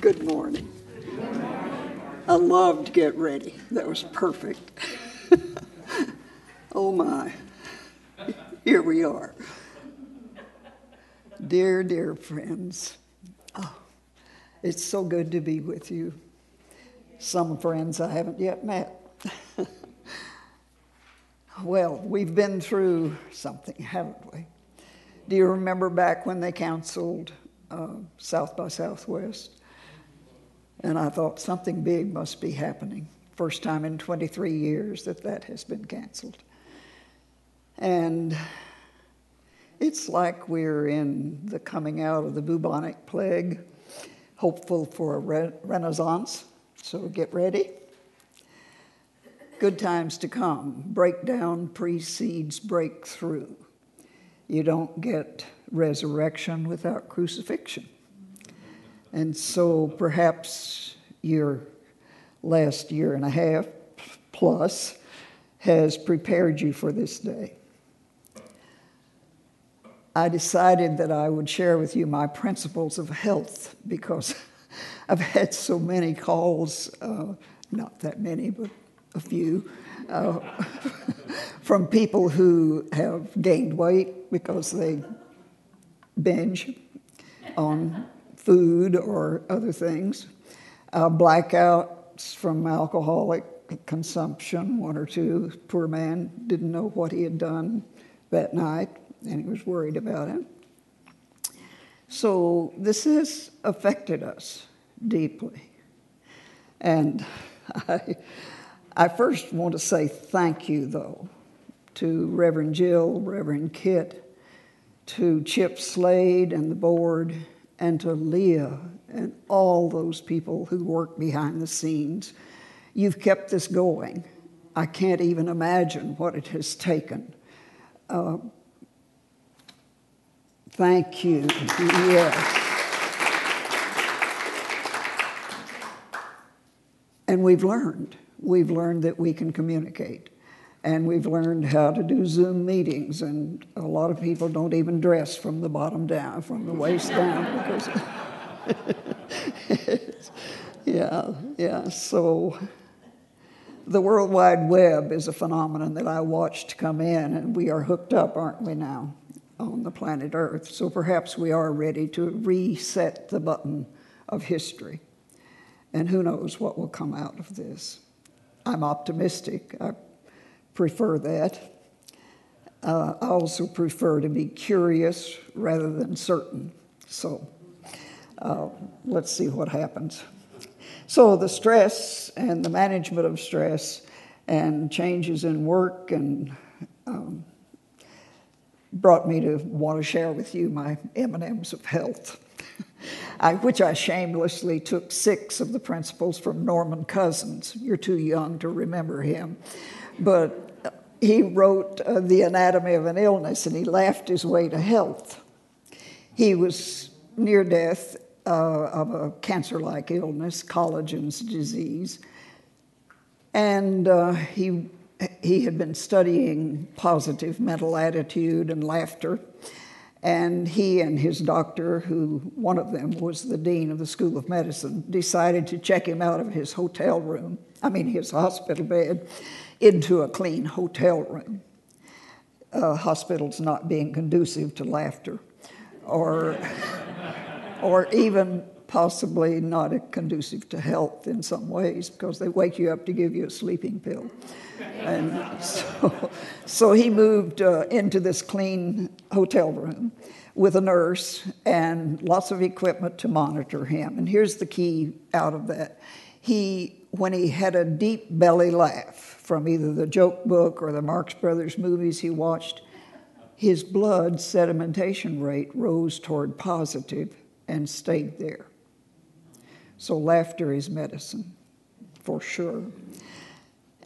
Good morning. Good morning. I loved Get Ready. That was perfect. Oh my. Here we are. Dear, dear friends, oh, it's so good to be with you. Some friends I haven't yet met. Well, we've been through something, haven't we? Do you remember back when they canceled South by Southwest? And I thought something big must be happening. First time in 23 years that has been canceled. And it's like we're in the coming out of the bubonic plague, hopeful for a renaissance. So get ready. Good times to come. Breakdown precedes breakthrough. You don't get resurrection without crucifixion. And so perhaps your last year and a half plus has prepared you for this day. I decided that I would share with you my principles of health because I've had so many calls, not that many, but a few, from people who have gained weight because they binge on food or other things, blackouts from alcoholic consumption, one or two. Poor man didn't know what he had done that night, and he was worried about it. So this has affected us deeply. And I first want to say thank you, though, to Reverend Jill, Reverend Kit, to Chip Slade and the board, and to Leah and all those people who work behind the scenes. You've kept this going. I can't even imagine what it has taken. Thank you. Yes. And we've learned. We've learned that we can communicate. And we've learned how to do Zoom meetings. And a lot of people don't even dress from the bottom down, from the waist down. Because So the World Wide Web is a phenomenon that I watched come in, and we are hooked up, aren't we now, on the planet Earth. So perhaps we are ready to reset the button of history. And who knows what will come out of this. I'm optimistic. I prefer that. I also prefer to be curious rather than certain. So let's see what happens. So the stress and the management of stress and changes in work and brought me to want to share with you my M&Ms of health. Which I shamelessly took 6 of the principles from Norman Cousins. You're too young to remember him. But he wrote The Anatomy of an Illness, and he laughed his way to health. He was near death of a cancer-like illness, Collagen's disease. And he had been studying positive mental attitude and laughter. And he and his doctor, who one of them was the dean of the School of Medicine, decided to check him out of his hotel room, his hospital bed, into a clean hotel room. Hospitals not being conducive to laughter, or, or even possibly not conducive to health in some ways, because they wake you up to give you a sleeping pill. And so he moved into this clean hotel room with a nurse and lots of equipment to monitor him. And here's the key out of that. When he had a deep belly laugh from either the joke book or the Marx Brothers movies he watched, his blood sedimentation rate rose toward positive and stayed there. So laughter is medicine, for sure.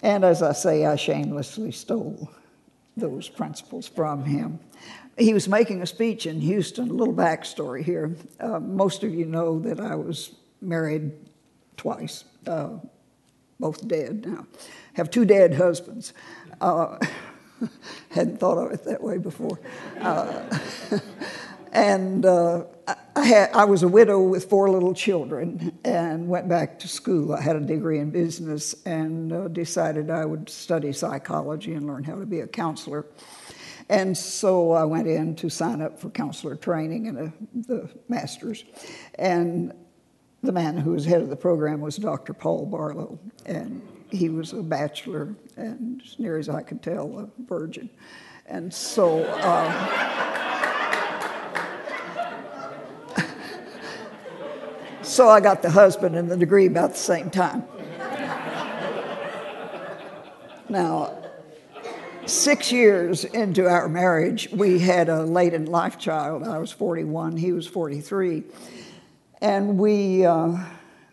And as I say, I shamelessly stole those principles from him. He was making a speech in Houston, a little backstory here. Most of you know that I was married twice, both dead now. Have 2 dead husbands. Hadn't thought of it that way before. And I was a widow with 4 little children and went back to school. I had a degree in business and decided I would study psychology and learn how to be a counselor. And so I went in to sign up for counselor training and the master's. And the man who was head of the program was Dr. Paul Barlow. And he was a bachelor and, as near as I could tell, a virgin. And so... So I got the husband and the degree about the same time. Now, 6 years into our marriage, we had a late-in-life child. I was 41, he was 43. And we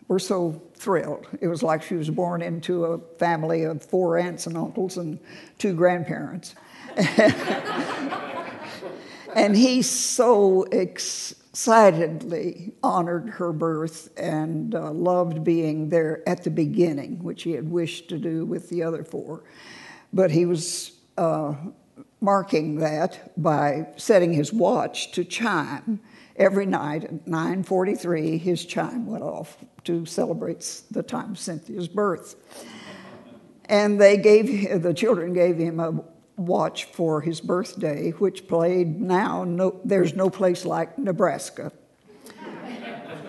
were so thrilled. It was like she was born into a family of 4 aunts and uncles and 2 grandparents. And he so excitedly honored her birth and loved being there at the beginning, which he had wished to do with the other 4. But he was marking that by setting his watch to chime. Every night at 9:43, his chime went off to celebrate the time of Cynthia's birth. And the children gave him a watch for his birthday, which played Now There's No Place Like Nebraska.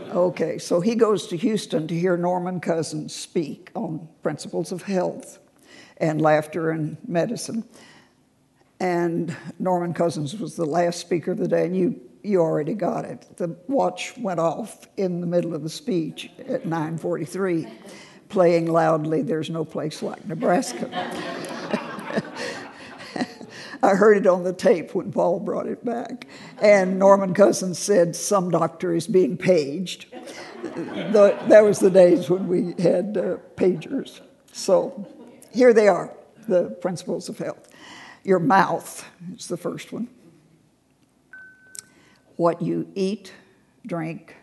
Okay, so he goes to Houston to hear Norman Cousins speak on principles of health and laughter and medicine. And Norman Cousins was the last speaker of the day, and you already got it. The watch went off in the middle of the speech at 9:43, playing loudly There's No Place Like Nebraska. I heard it on the tape when Paul brought it back. And Norman Cousins said, "Some doctor is being paged." That was the days when we had pagers. So here they are, the principles of health. Your mouth is the first one. What you eat, drink,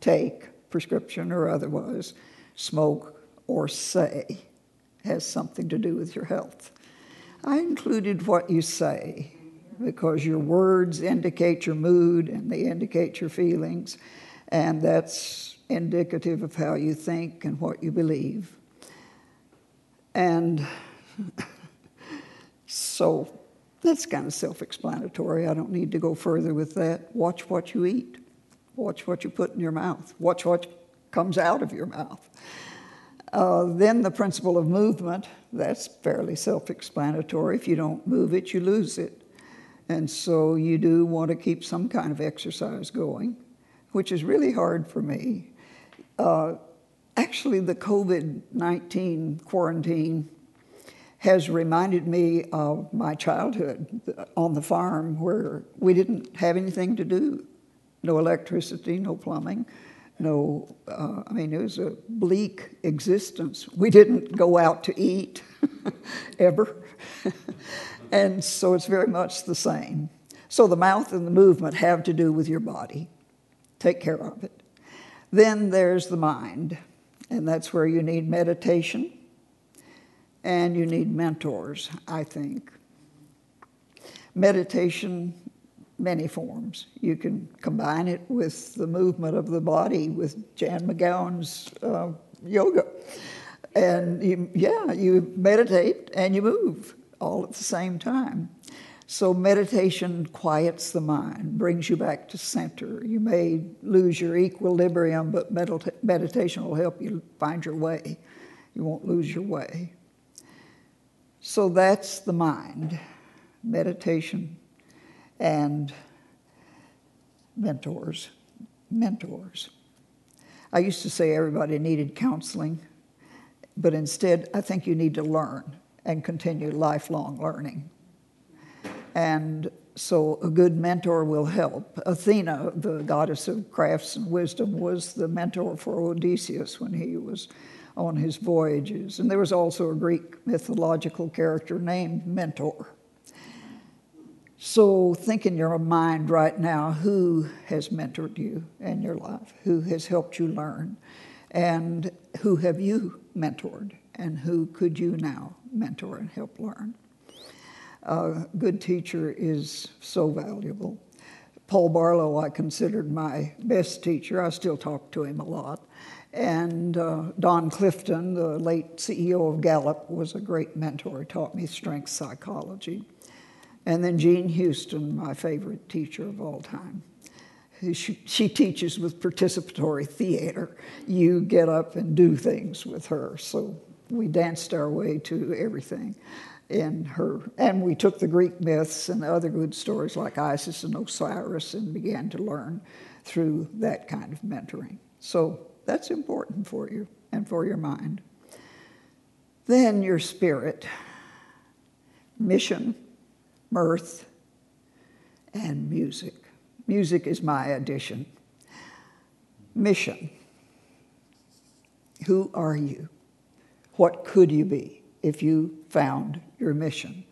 take, prescription or otherwise, smoke or say, has something to do with your health. I included what you say, because your words indicate your mood and they indicate your feelings, and that's indicative of how you think and what you believe. And so that's kind of self-explanatory. I don't need to go further with that. Watch what you eat. Watch what you put in your mouth. Watch what comes out of your mouth. Then the principle of movement, that's fairly self-explanatory. If you don't move it, you lose it. And so you do want to keep some kind of exercise going, which is really hard for me. Actually, the COVID-19 quarantine has reminded me of my childhood on the farm where we didn't have anything to do. No electricity, no plumbing. No, I mean, it was a bleak existence. We didn't go out to eat, ever. And so it's very much the same. So the mouth and the movement have to do with your body. Take care of it. Then there's the mind. And that's where you need meditation. And you need mentors, I think. Meditation, many forms. You can combine it with the movement of the body, with Jan McGowan's yoga. And you meditate and you move all at the same time. So meditation quiets the mind, brings you back to center. You may lose your equilibrium, but meditation will help you find your way. You won't lose your way. So that's the mind, meditation, and mentors. I used to say everybody needed counseling, but instead I think you need to learn and continue lifelong learning. And so a good mentor will help. Athena, the goddess of crafts and wisdom, was the mentor for Odysseus when he was on his voyages. And there was also a Greek mythological character named Mentor. So think in your mind right now, who has mentored you in your life? Who has helped you learn? And who have you mentored? And who could you now mentor and help learn? A good teacher is so valuable. Paul Barlow I considered my best teacher. I still talk to him a lot. And Don Clifton, the late CEO of Gallup, was a great mentor. He taught me strength psychology. And then Jean Houston, my favorite teacher of all time. She teaches with participatory theater. You get up and do things with her. So we danced our way to everything in her. And we took the Greek myths and other good stories like Isis and Osiris and began to learn through that kind of mentoring. So that's important for you and for your mind. Then your spirit, mission, mirth, and music. Music is my addition. Mission. Who are you? What could you be if you found your mission?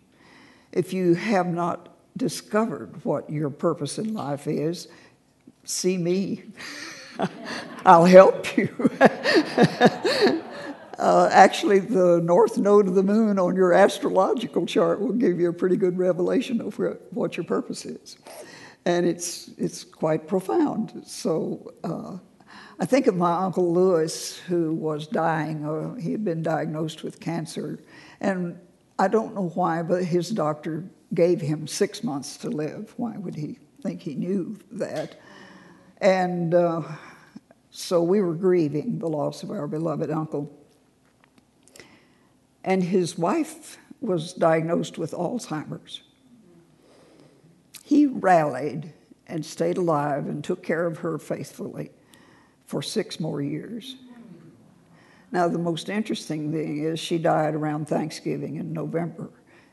If you have not discovered what your purpose in life is, see me. I'll help you. Actually, the north node of the moon on your astrological chart will give you a pretty good revelation of what your purpose is. And it's quite profound. So I think of my Uncle Lewis, who was dying. He had been diagnosed with cancer. And I don't know why, but his doctor gave him 6 months to live. Why would he think he knew that? And so we were grieving the loss of our beloved uncle. And his wife was diagnosed with Alzheimer's. He rallied and stayed alive and took care of her faithfully for 6 more years. Now, the most interesting thing is she died around Thanksgiving in November,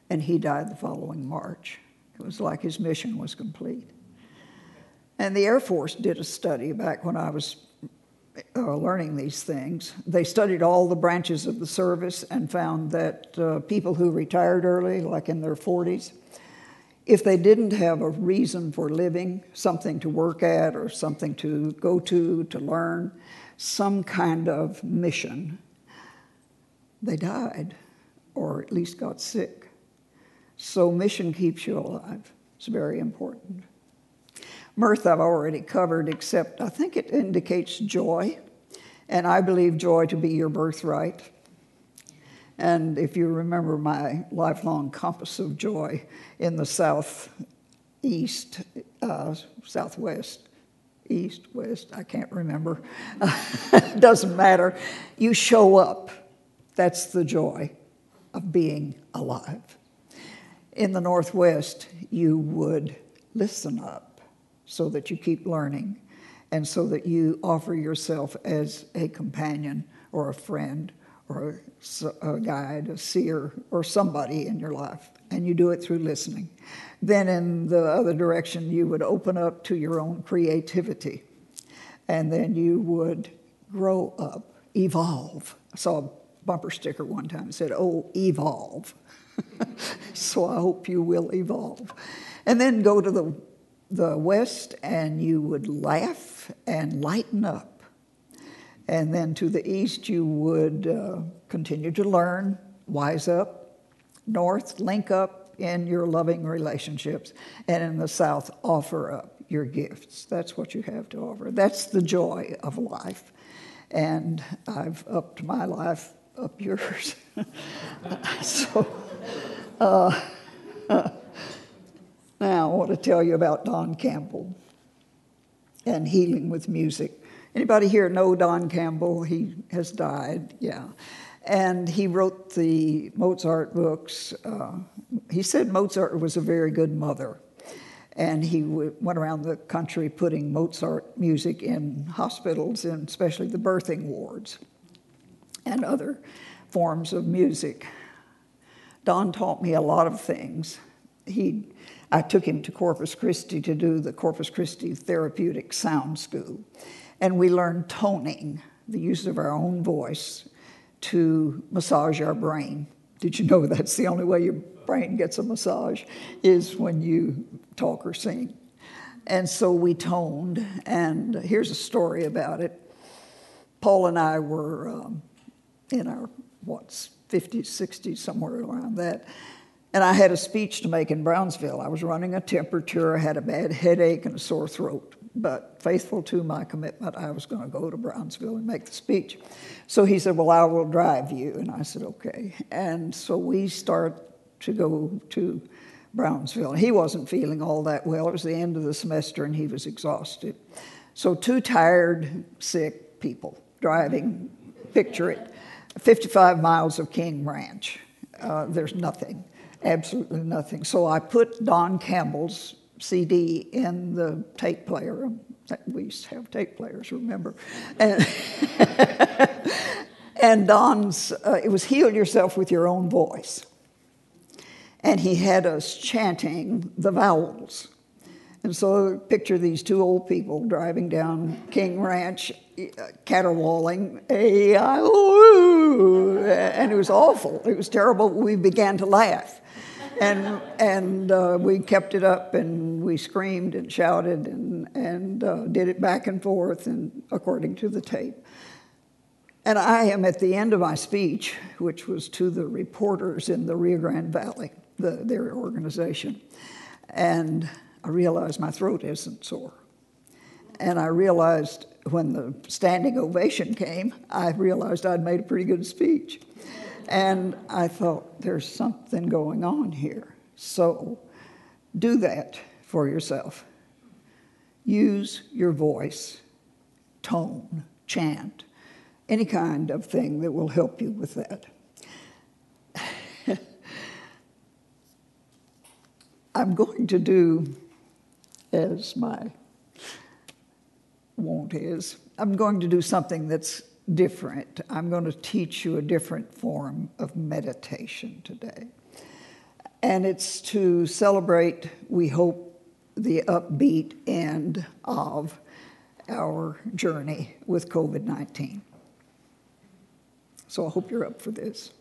and he died the following March. It was like his mission was complete. And the Air Force did a study back when I was learning these things. They studied all the branches of the service and found that people who retired early, like in their 40s, if they didn't have a reason for living, something to work at or something to go to learn, some kind of mission, they died or at least got sick. So mission keeps you alive. It's very important. Mirth I've already covered, except I think it indicates joy, and I believe joy to be your birthright. And if you remember my lifelong compass of joy in the southeast, southwest, east, west, I can't remember. It doesn't matter. You show up. That's the joy of being alive. In the northwest, you would listen up, so that you keep learning, and so that you offer yourself as a companion or a friend or a guide, a seer, or somebody in your life, and you do it through listening. Then in the other direction, you would open up to your own creativity, and then you would grow up, evolve. I saw a bumper sticker one time that said, "Oh, evolve." So I hope you will evolve. And then go to the west, and you would laugh and lighten up. And then to the east, you would continue to learn, wise up. North, link up in your loving relationships. And in the south, offer up your gifts. That's what you have to offer. That's the joy of life. And I've upped my life, up yours. So... Now, I want to tell you about Don Campbell and healing with music. Anybody here know Don Campbell? He has died, yeah. And he wrote the Mozart books. He said Mozart was a very good mother. And he went around the country putting Mozart music in hospitals, and especially the birthing wards and other forms of music. Don taught me a lot of things. I took him to Corpus Christi to do the Corpus Christi Therapeutic Sound School. And we learned toning, the use of our own voice, to massage our brain. Did you know that's the only way your brain gets a massage is when you talk or sing? And so we toned, and here's a story about it. Paul and I were in our, 50s, 60s, somewhere around that. And I had a speech to make in Brownsville. I was running a temperature, I had a bad headache and a sore throat. But faithful to my commitment, I was going to go to Brownsville and make the speech. So he said, well, I will drive you. And I said, okay. And so we start to go to Brownsville. He wasn't feeling all that well. It was the end of the semester, and he was exhausted. So two tired, sick people driving, picture it, 55 miles of King Ranch. There's nothing, absolutely nothing. So I put Don Campbell's CD in the tape player. We used to have tape players, remember? And, and Don's, it was Heal Yourself with Your Own Voice. And he had us chanting the vowels. And so picture these two old people driving down King Ranch, caterwauling, A-I-O-O, and it was awful. It was terrible. We began to laugh. And we kept it up, and we screamed and shouted and did it back and forth, and according to the tape. And I am at the end of my speech, which was to the reporters in the Rio Grande Valley, their organization, and I realized my throat isn't sore. And I realized when the standing ovation came, I realized I'd made a pretty good speech. And I thought, there's something going on here. So do that for yourself. Use your voice, tone, chant, any kind of thing that will help you with that. I'm going to do as my wont is. I'm going to do something that's different. I'm going to teach you a different form of meditation today. And it's to celebrate, we hope, the upbeat end of our journey with COVID-19. So I hope you're up for this.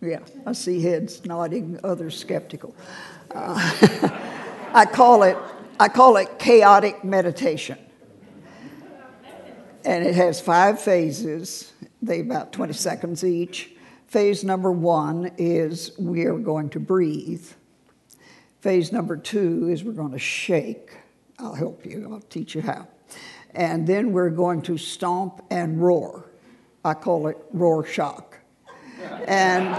Yeah, I see heads nodding, others skeptical. I call it chaotic meditation. And it has 5 phases, they about 20 seconds each. Phase number 1 is we are going to breathe. Phase number 2 is we're going to shake. I'll help you, I'll teach you how. And then we're going to stomp and roar. I call it roar shock. And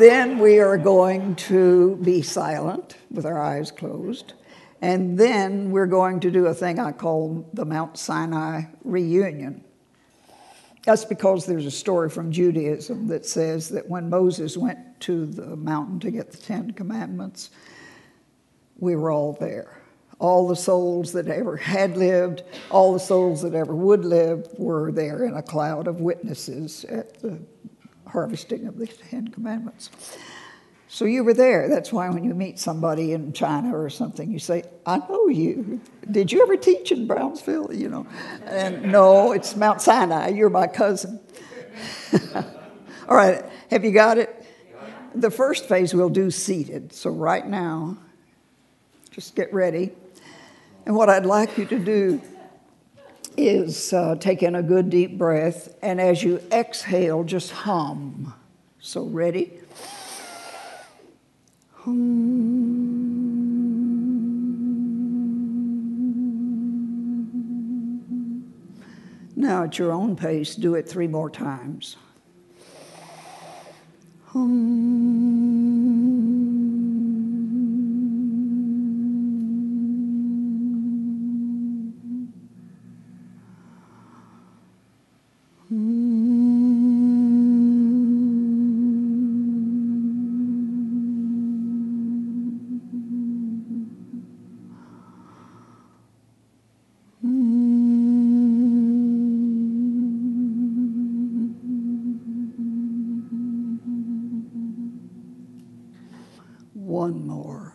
then we are going to be silent with our eyes closed. And then we're going to do a thing I call the Mount Sinai reunion. That's because there's a story from Judaism that says that when Moses went to the mountain to get the 10 Commandments, we were all there. All the souls that ever had lived, all the souls that ever would live were there in a cloud of witnesses at the harvesting of the 10 Commandments. So you were there. That's why when you meet somebody in China or something, you say, I know you. Did you ever teach in Brownsville? You know, and no, it's Mount Sinai. You're my cousin. All right. Have you got it? The first phase we'll do seated. So right now, just get ready. And what I'd like you to do is take in a good deep breath. And as you exhale, just hum. So ready? Now, at your own pace, do it 3 more times. One more.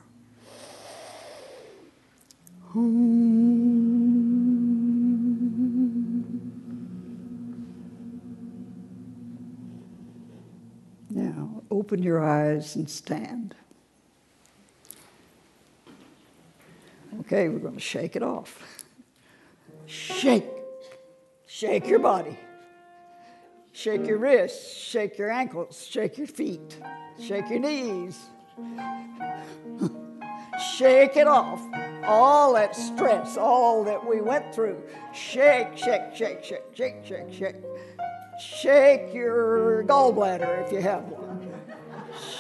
Now, open your eyes and stand. Okay, we're going to shake it off. Shake. Shake your body. Shake your wrists, shake your ankles, shake your feet, shake your knees. Shake it off. All that stress, all that we went through. Shake, shake, shake, shake, shake, shake, shake. Shake your gallbladder if you have one.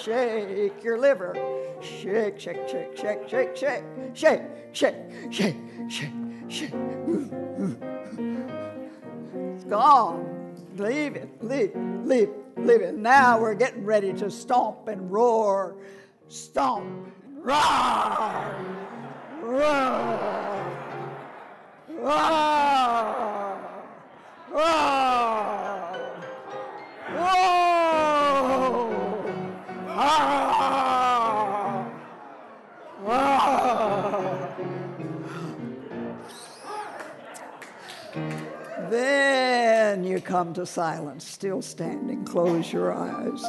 Shake your liver. Shake, shake, shake, shake, shake, shake, shake, shake, shake, shake, shake. It's gone. Leave it, leave it, leave it, leave it. Now we're getting ready to stomp and roar, stomp, roar, roar, roar, roar, roar, roar, roar. Then you come to silence, still standing, close your eyes.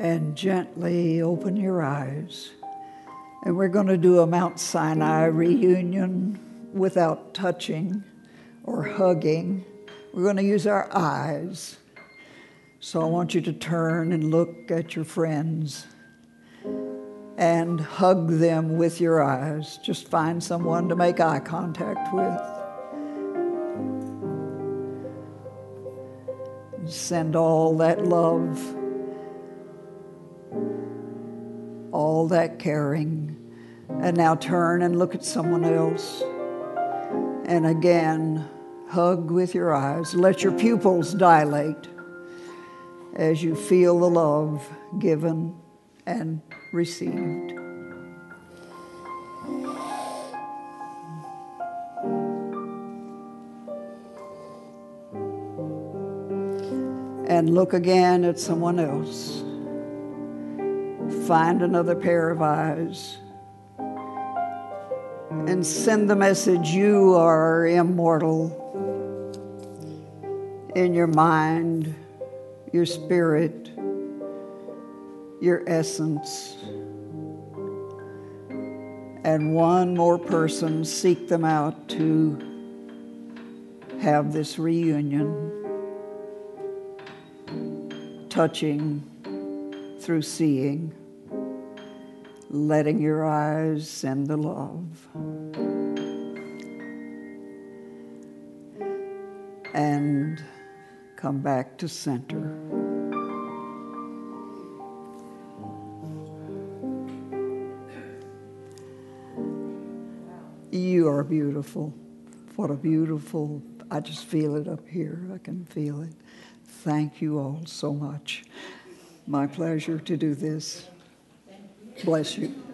And gently open your eyes. And we're going to do a Mount Sinai reunion without touching or hugging. We're going to use our eyes. So I want you to turn and look at your friends and hug them with your eyes. Just find someone to make eye contact with. And send all that love, all that caring. And now turn and look at someone else. And again, hug with your eyes. Let your pupils dilate as you feel the love given and received. And look again at someone else. Find another pair of eyes and send the message, you are immortal in your mind, your spirit, your essence. And one more person, seek them out to have this reunion, touching through seeing. Letting your eyes send the love. And come back to center. You are beautiful. What a beautiful, I just feel it up here. I can feel it. Thank you all so much. My pleasure to do this. Bless you.